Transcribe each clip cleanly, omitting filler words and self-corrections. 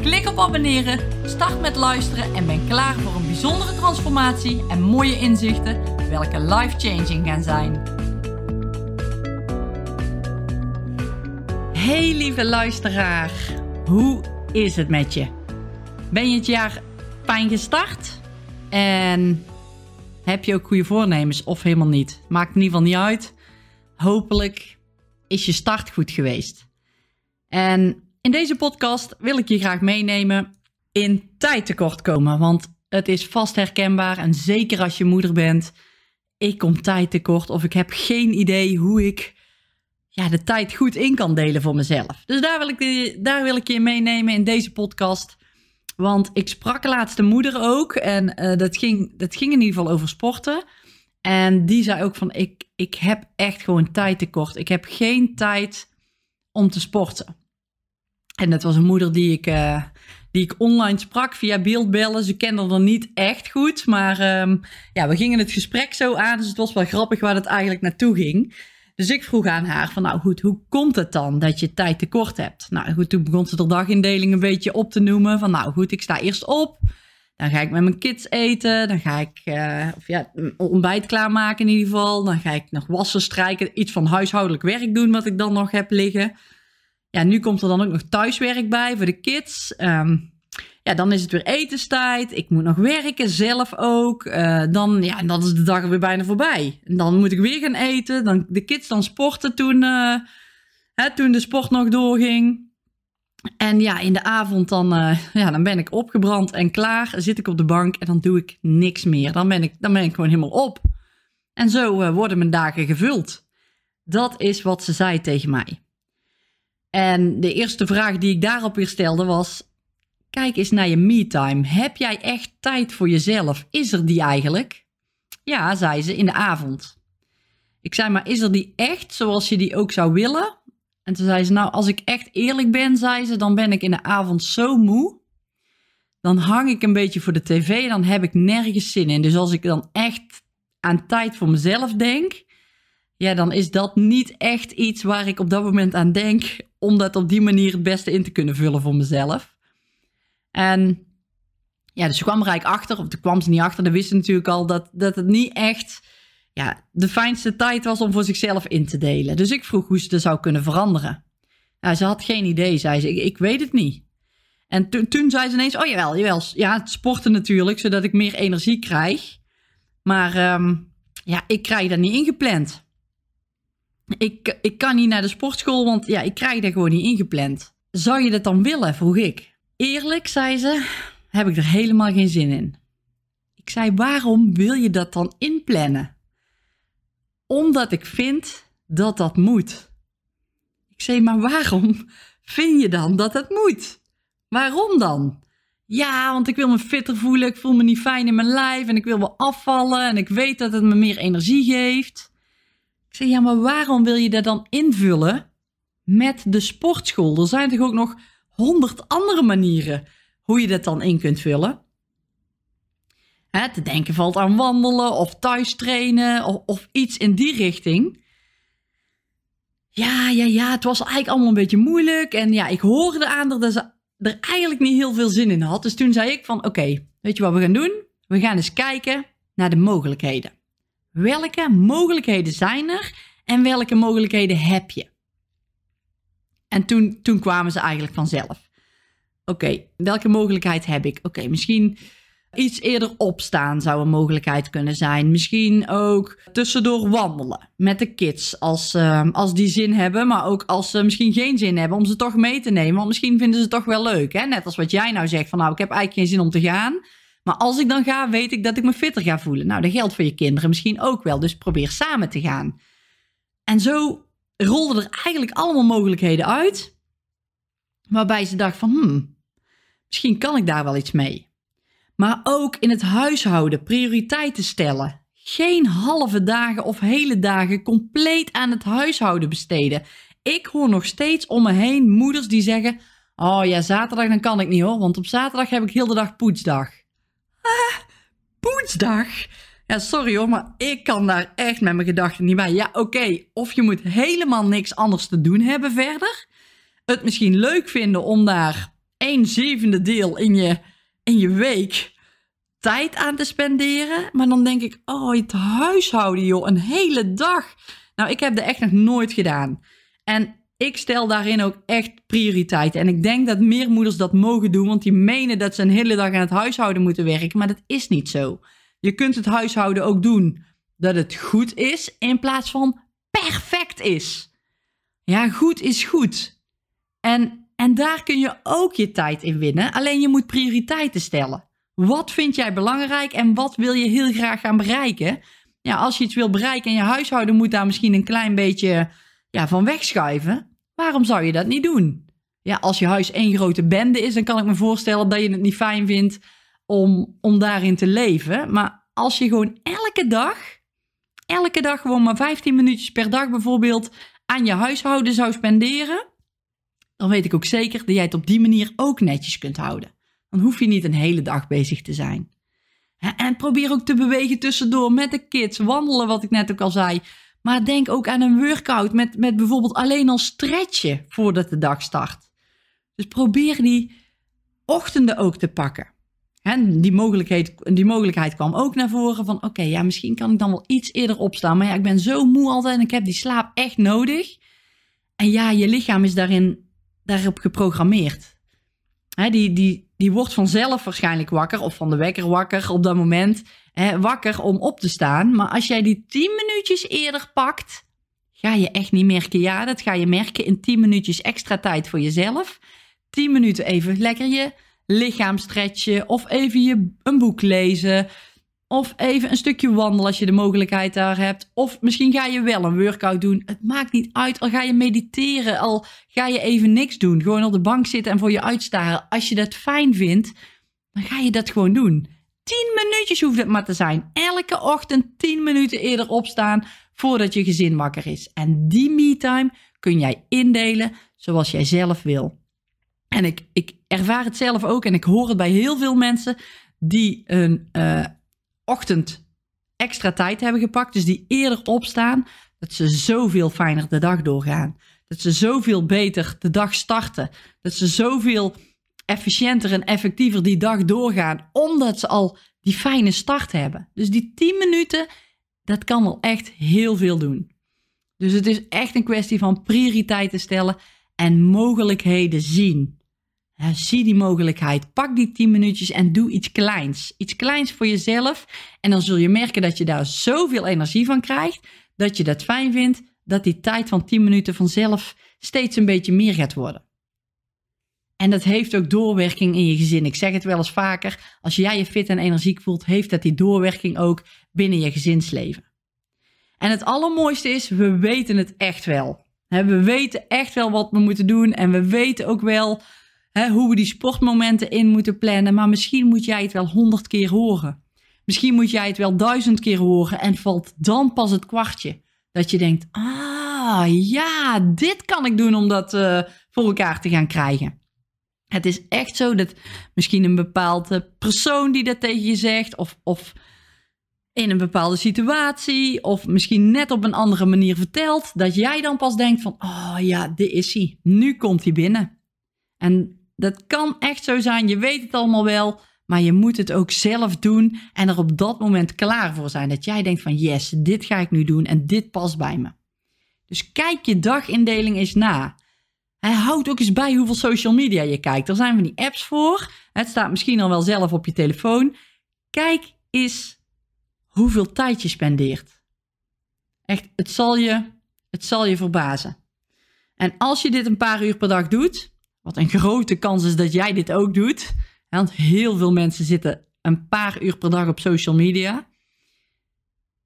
Klik op abonneren, start met luisteren en ben klaar voor een bijzondere transformatie en mooie inzichten, welke life-changing gaan zijn. Hey lieve luisteraar, hoe is het met je? Ben je het jaar fijn gestart? En heb je ook goede voornemens of helemaal niet? Maakt in ieder geval niet uit. Hopelijk is je start goed geweest. En in deze podcast wil ik je graag meenemen in tijd tekort komen. Want het is vast herkenbaar en zeker als je moeder bent. Ik kom tijd tekort of ik heb geen idee hoe ik de tijd goed in kan delen voor mezelf. Dus daar wil ik je meenemen in deze podcast. Want ik sprak laatst de moeder ook en dat ging in ieder geval over sporten. En die zei ook van ik heb echt gewoon tijd tekort. Ik heb geen tijd om te sporten. En dat was een moeder die ik online sprak via beeldbellen. Ze kende haar niet echt goed, maar we gingen het gesprek zo aan. Dus het was wel grappig waar het eigenlijk naartoe ging. Dus ik vroeg aan haar van nou goed, hoe komt het dan dat je tijd tekort hebt? Nou goed, toen begon ze de dagindeling een beetje op te noemen. Van nou goed, ik sta eerst op. Dan ga ik met mijn kids eten. Dan ga ik ontbijt klaarmaken in ieder geval. Dan ga ik nog wassen, strijken. Iets van huishoudelijk werk doen wat ik dan nog heb liggen. Ja, nu komt er dan ook nog thuiswerk bij voor de kids. Dan is het weer etenstijd. Ik moet nog werken, zelf ook. En dan is de dag weer bijna voorbij. En dan moet ik weer gaan eten. Dan, de kids dan sporten toen de sport nog doorging. En ja, in de avond dan ben ik opgebrand en klaar. Dan zit ik op de bank en dan doe ik niks meer. Dan ben ik gewoon helemaal op. En zo worden mijn dagen gevuld. Dat is wat ze zei tegen mij. En de eerste vraag die ik daarop weer stelde was: kijk eens naar je me-time. Heb jij echt tijd voor jezelf? Is er die eigenlijk? Ja, zei ze, in de avond. Ik zei, maar is er die echt zoals je die ook zou willen? En toen zei ze, nou, als ik echt eerlijk ben, zei ze, dan ben ik in de avond zo moe. Dan hang ik een beetje voor de tv, dan heb ik nergens zin in. Dus als ik dan echt aan tijd voor mezelf denk, ja, dan is dat niet echt iets waar ik op dat moment aan denk, om dat op die manier het beste in te kunnen vullen voor mezelf. En ja, dus ze kwam er eigenlijk achter, of toen kwam ze niet achter, dan wist ze natuurlijk al dat het niet echt de fijnste tijd was om voor zichzelf in te delen. Dus ik vroeg hoe ze dat zou kunnen veranderen. Nou, ze had geen idee, zei ze, ik weet het niet. En toen zei ze ineens, oh jawel, ja, het sporten natuurlijk, zodat ik meer energie krijg. Maar ik krijg dat niet ingepland. Ik kan niet naar de sportschool, want ja, ik krijg dat gewoon niet ingepland. Zou je dat dan willen, vroeg ik. Eerlijk, zei ze, heb ik er helemaal geen zin in. Ik zei, waarom wil je dat dan inplannen? Omdat ik vind dat dat moet. Ik zei, maar waarom vind je dan dat het moet? Waarom dan? Ja, want ik wil me fitter voelen, ik voel me niet fijn in mijn lijf en ik wil wel afvallen en ik weet dat het me meer energie geeft. Ik zeg, ja, maar waarom wil je dat dan invullen met de sportschool? Er zijn toch ook nog 100 andere manieren hoe je dat dan in kunt vullen? Hè, te denken valt aan wandelen of thuis trainen of iets in die richting. Ja, het was eigenlijk allemaal een beetje moeilijk. En ja, ik hoorde aan dat ze er eigenlijk niet heel veel zin in had. Dus toen zei ik van, oké, weet je wat we gaan doen? We gaan eens kijken naar de mogelijkheden. Welke mogelijkheden zijn er en welke mogelijkheden heb je? En toen kwamen ze eigenlijk vanzelf. Oké, welke mogelijkheid heb ik? Oké, misschien iets eerder opstaan zou een mogelijkheid kunnen zijn. Misschien ook tussendoor wandelen met de kids als die zin hebben. Maar ook als ze misschien geen zin hebben om ze toch mee te nemen. Want misschien vinden ze het toch wel leuk. Hè? Net als wat jij nou zegt van nou ik heb eigenlijk geen zin om te gaan. Maar als ik dan ga, weet ik dat ik me fitter ga voelen. Nou, dat geldt voor je kinderen misschien ook wel. Dus probeer samen te gaan. En zo rolden er eigenlijk allemaal mogelijkheden uit. Waarbij ze dacht van, misschien kan ik daar wel iets mee. Maar ook in het huishouden prioriteiten stellen. Geen halve dagen of hele dagen compleet aan het huishouden besteden. Ik hoor nog steeds om me heen moeders die zeggen... Oh ja, zaterdag dan kan ik niet hoor, want op zaterdag heb ik heel de dag poetsdag. Ah, poetsdag? Ja, sorry hoor, maar ik kan daar echt met mijn gedachten niet bij. Ja, oké, of je moet helemaal niks anders te doen hebben verder. Het misschien leuk vinden om daar 1/7 deel in je week tijd aan te spenderen. Maar dan denk ik, oh, het huishouden joh, een hele dag. Nou, ik heb dat echt nog nooit gedaan. En ik stel daarin ook echt prioriteiten. En ik denk dat meer moeders dat mogen doen, want die menen dat ze een hele dag aan het huishouden moeten werken. Maar dat is niet zo. Je kunt het huishouden ook doen dat het goed is, in plaats van perfect is. Ja, goed is goed. En daar kun je ook je tijd in winnen. Alleen je moet prioriteiten stellen. Wat vind jij belangrijk en wat wil je heel graag gaan bereiken? Ja, als je iets wil bereiken en je huishouden moet daar misschien een klein beetje van wegschuiven. Waarom zou je dat niet doen? Ja, als je huis één grote bende is, dan kan ik me voorstellen dat je het niet fijn vindt om daarin te leven. Maar als je gewoon elke dag gewoon maar 15 minuutjes per dag bijvoorbeeld aan je huishouden zou spenderen, dan weet ik ook zeker dat jij het op die manier ook netjes kunt houden. Dan hoef je niet een hele dag bezig te zijn. En probeer ook te bewegen tussendoor met de kids. Wandelen, wat ik net ook al zei. Maar denk ook aan een workout met bijvoorbeeld alleen al stretchen voordat de dag start. Dus probeer die ochtenden ook te pakken. En die mogelijkheid kwam ook naar voren van oké, ja, misschien kan ik dan wel iets eerder opstaan. Maar ja, ik ben zo moe altijd en ik heb die slaap echt nodig. En ja, je lichaam is daarop geprogrammeerd. Hè, die wordt vanzelf waarschijnlijk wakker of van de wekker wakker op dat moment. Hè, wakker om op te staan. Maar als jij die 10 minuutjes eerder pakt, ga je echt niet merken. Ja, dat ga je merken in 10 minuutjes extra tijd voor jezelf. 10 minuten even lekker je lichaam stretchen of even een boek lezen. Of even een stukje wandelen als je de mogelijkheid daar hebt. Of misschien ga je wel een workout doen. Het maakt niet uit. Al ga je mediteren, al ga je even niks doen. Gewoon op de bank zitten en voor je uitstaren. Als je dat fijn vindt, dan ga je dat gewoon doen. 10 minuutjes hoeft het maar te zijn. Elke ochtend 10 minuten eerder opstaan voordat je gezin wakker is. En die me-time kun jij indelen zoals jij zelf wil. En ik ervaar het zelf ook en ik hoor het bij heel veel mensen die een ochtend extra tijd hebben gepakt, dus die eerder opstaan, dat ze zoveel fijner de dag doorgaan. Dat ze zoveel beter de dag starten. Dat ze zoveel efficiënter en effectiever die dag doorgaan, omdat ze al die fijne start hebben. Dus die 10 minuten, dat kan al echt heel veel doen. Dus het is echt een kwestie van prioriteiten stellen en mogelijkheden zien. Ja, zie die mogelijkheid, pak die 10 minuutjes en doe iets kleins. Iets kleins voor jezelf en dan zul je merken dat je daar zoveel energie van krijgt, dat je dat fijn vindt, dat die tijd van 10 minuten vanzelf steeds een beetje meer gaat worden. En dat heeft ook doorwerking in je gezin. Ik zeg het wel eens vaker, als jij je fit en energiek voelt, heeft dat die doorwerking ook binnen je gezinsleven. En het allermooiste is, we weten het echt wel. We weten echt wel wat we moeten doen en we weten ook wel hoe we die sportmomenten in moeten plannen. Maar misschien moet jij het wel 100 keer horen. Misschien moet jij het wel 1000 keer horen. En valt dan pas het kwartje. Dat je denkt, ah ja, dit kan ik doen om dat voor elkaar te gaan krijgen. Het is echt zo dat misschien een bepaalde persoon die dat tegen je zegt. Of in een bepaalde situatie. Of misschien net op een andere manier vertelt. Dat jij dan pas denkt van, oh ja, dit is hij. Nu komt hij binnen. En dat kan echt zo zijn, je weet het allemaal wel, maar je moet het ook zelf doen en er op dat moment klaar voor zijn. Dat jij denkt van yes, dit ga ik nu doen en dit past bij me. Dus kijk je dagindeling eens na. Houd ook eens bij hoeveel social media je kijkt. Er zijn van die apps voor, het staat misschien al wel zelf op je telefoon. Kijk eens hoeveel tijd je spendeert. Echt, het zal je verbazen. En als je dit een paar uur per dag doet, wat een grote kans is dat jij dit ook doet. Want heel veel mensen zitten een paar uur per dag op social media.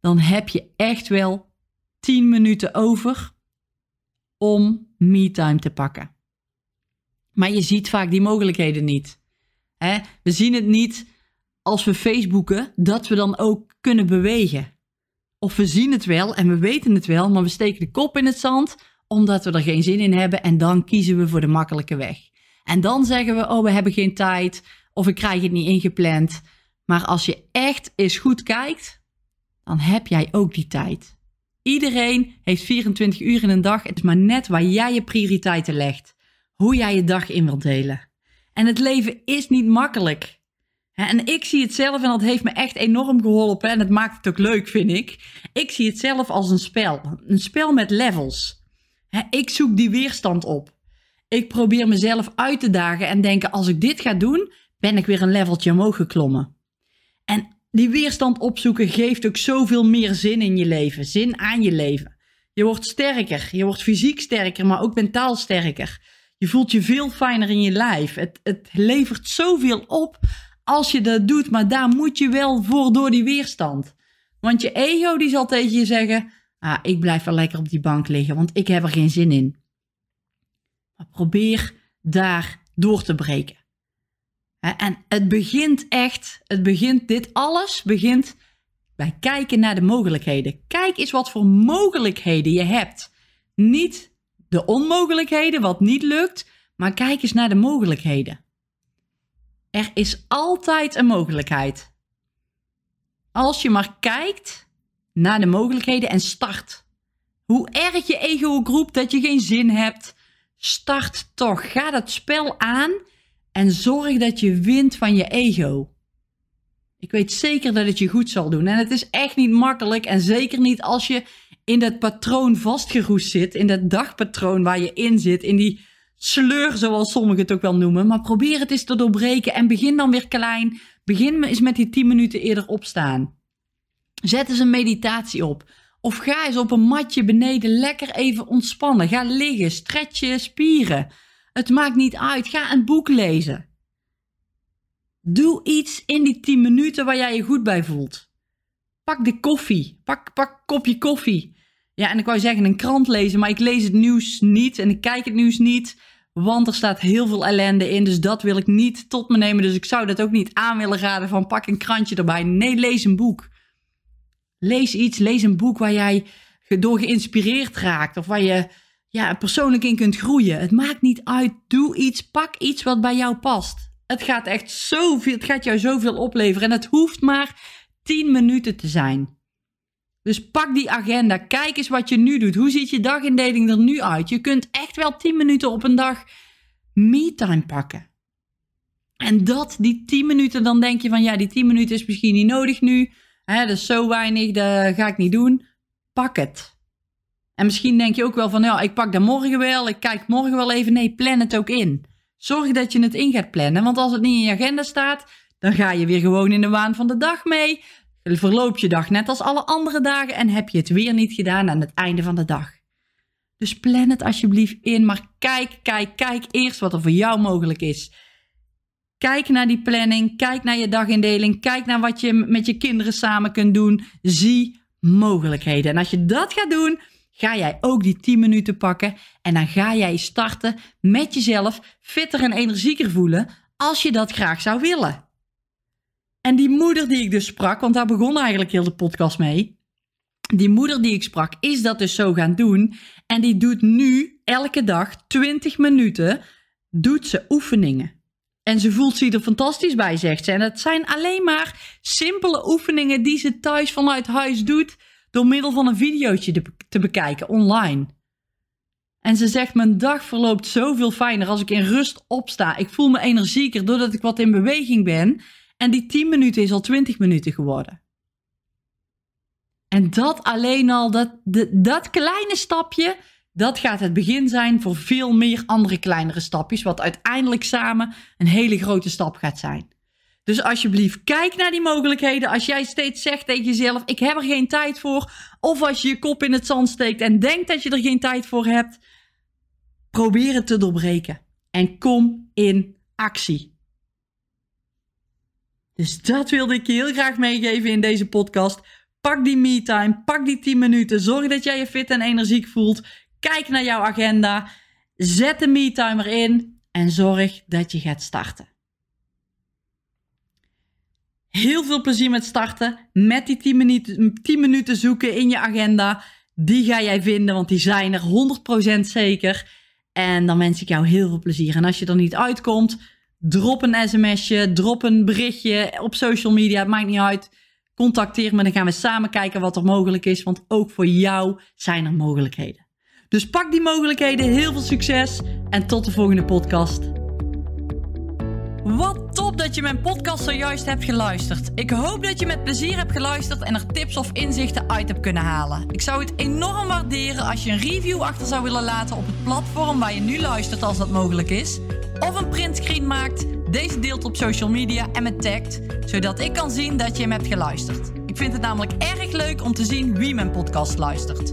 Dan heb je echt wel 10 minuten over om me-time te pakken. Maar je ziet vaak die mogelijkheden niet. We zien het niet als we Facebooken, dat we dan ook kunnen bewegen. Of we zien het wel en we weten het wel, maar we steken de kop in het zand omdat we er geen zin in hebben en dan kiezen we voor de makkelijke weg. En dan zeggen we, oh, we hebben geen tijd of ik krijg het niet ingepland. Maar als je echt eens goed kijkt, dan heb jij ook die tijd. Iedereen heeft 24 uur in een dag. Het is maar net waar jij je prioriteiten legt. Hoe jij je dag in wilt delen. En het leven is niet makkelijk. En ik zie het zelf, en dat heeft me echt enorm geholpen. En het maakt het ook leuk, vind ik. Ik zie het zelf als een spel. Een spel met levels. Ik zoek die weerstand op. Ik probeer mezelf uit te dagen en denken, als ik dit ga doen, ben ik weer een leveltje omhoog geklommen. En die weerstand opzoeken geeft ook zoveel meer zin in je leven. Zin aan je leven. Je wordt sterker. Je wordt fysiek sterker, maar ook mentaal sterker. Je voelt je veel fijner in je lijf. Het levert zoveel op als je dat doet. Maar daar moet je wel voor door die weerstand. Want je ego die zal tegen je zeggen, ah, ik blijf wel lekker op die bank liggen, want ik heb er geen zin in. Maar probeer daar door te breken. En het begint echt, dit alles begint bij kijken naar de mogelijkheden. Kijk eens wat voor mogelijkheden je hebt. Niet de onmogelijkheden, wat niet lukt, maar kijk eens naar de mogelijkheden. Er is altijd een mogelijkheid. Als je maar kijkt naar de mogelijkheden en start. Hoe erg je ego roept dat je geen zin hebt, start toch. Ga dat spel aan. En zorg dat je wint van je ego. Ik weet zeker dat het je goed zal doen. En het is echt niet makkelijk. En zeker niet als je in dat patroon vastgeroest zit. In dat dagpatroon waar je in zit. In die sleur, zoals sommigen het ook wel noemen. Maar probeer het eens te doorbreken. En begin dan weer klein. Begin eens met die 10 minuten eerder opstaan. Zet eens een meditatie op. Of ga eens op een matje beneden lekker even ontspannen. Ga liggen, stretch je spieren. Het maakt niet uit. Ga een boek lezen. Doe iets in die 10 minuten waar jij je goed bij voelt. Pak de koffie. Pak een kopje koffie. Ja, en ik wou zeggen een krant lezen, maar ik lees het nieuws niet en ik kijk het nieuws niet. Want er staat heel veel ellende in, dus dat wil ik niet tot me nemen. Dus ik zou dat ook niet aan willen raden van pak een krantje erbij. Nee, lees een boek. Lees iets, lees een boek waar jij door geïnspireerd raakt of waar je... ja, persoonlijk in kunt groeien. Het maakt niet uit. Doe iets. Pak iets wat bij jou past. Het gaat echt zoveel. Het gaat jou zoveel opleveren. En het hoeft maar 10 minuten te zijn. Dus pak die agenda. Kijk eens wat je nu doet. Hoe ziet je dagindeling er nu uit? Je kunt echt wel 10 minuten op een dag me-time pakken. En dat, die 10 minuten, dan denk je van ja, die 10 minuten is misschien niet nodig nu. Dat is zo weinig, dat ga ik niet doen. Pak het. En misschien denk je ook wel van, ja, ik pak dat morgen wel, ik kijk morgen wel even. Nee, plan het ook in. Zorg dat je het in gaat plannen, want als het niet in je agenda staat, dan ga je weer gewoon in de waan van de dag mee. Verloopt je dag net als alle andere dagen en heb je het weer niet gedaan aan het einde van de dag. Dus plan het alsjeblieft in, maar kijk eerst wat er voor jou mogelijk is. Kijk naar die planning, kijk naar je dagindeling, kijk naar wat je met je kinderen samen kunt doen. Zie mogelijkheden. En als je dat gaat doen, ga jij ook die 10 minuten pakken en dan ga jij starten met jezelf fitter en energieker voelen als je dat graag zou willen. En die moeder die ik dus sprak, want daar begon eigenlijk heel de podcast mee. Die moeder die ik sprak is dat dus zo gaan doen en die doet nu elke dag 20 minuten doet ze oefeningen. En ze voelt zich er fantastisch bij, zegt ze. En het zijn alleen maar simpele oefeningen die ze thuis vanuit huis doet, door middel van een videootje te bekijken online. En ze zegt, mijn dag verloopt zoveel fijner als ik in rust opsta. Ik voel me energieker doordat ik wat in beweging ben. En die 10 minuten is al 20 minuten geworden. En dat alleen al, dat kleine stapje, dat gaat het begin zijn voor veel meer andere kleinere stapjes. Wat uiteindelijk samen een hele grote stap gaat zijn. Dus alsjeblieft, kijk naar die mogelijkheden. Als jij steeds zegt tegen jezelf, ik heb er geen tijd voor. Of als je je kop in het zand steekt en denkt dat je er geen tijd voor hebt. Probeer het te doorbreken. En kom in actie. Dus dat wilde ik je heel graag meegeven in deze podcast. Pak die me-time, pak die 10 minuten. Zorg dat jij je fit en energiek voelt. Kijk naar jouw agenda. Zet de me-time erin. En zorg dat je gaat starten. Heel veel plezier met starten. Met die 10 minuten zoeken in je agenda. Die ga jij vinden, want die zijn er 100% zeker. En dan wens ik jou heel veel plezier. En als je er niet uitkomt, drop een sms'je, drop een berichtje op social media. Het maakt niet uit. Contacteer me, dan gaan we samen kijken wat er mogelijk is. Want ook voor jou zijn er mogelijkheden. Dus pak die mogelijkheden, heel veel succes en tot de volgende podcast. Wat top dat je mijn podcast zojuist hebt geluisterd. Ik hoop dat je met plezier hebt geluisterd en er tips of inzichten uit hebt kunnen halen. Ik zou het enorm waarderen als je een review achter zou willen laten op het platform waar je nu luistert als dat mogelijk is. Of een printscreen maakt, deze deelt op social media en me tagt, zodat ik kan zien dat je hem hebt geluisterd. Ik vind het namelijk erg leuk om te zien wie mijn podcast luistert.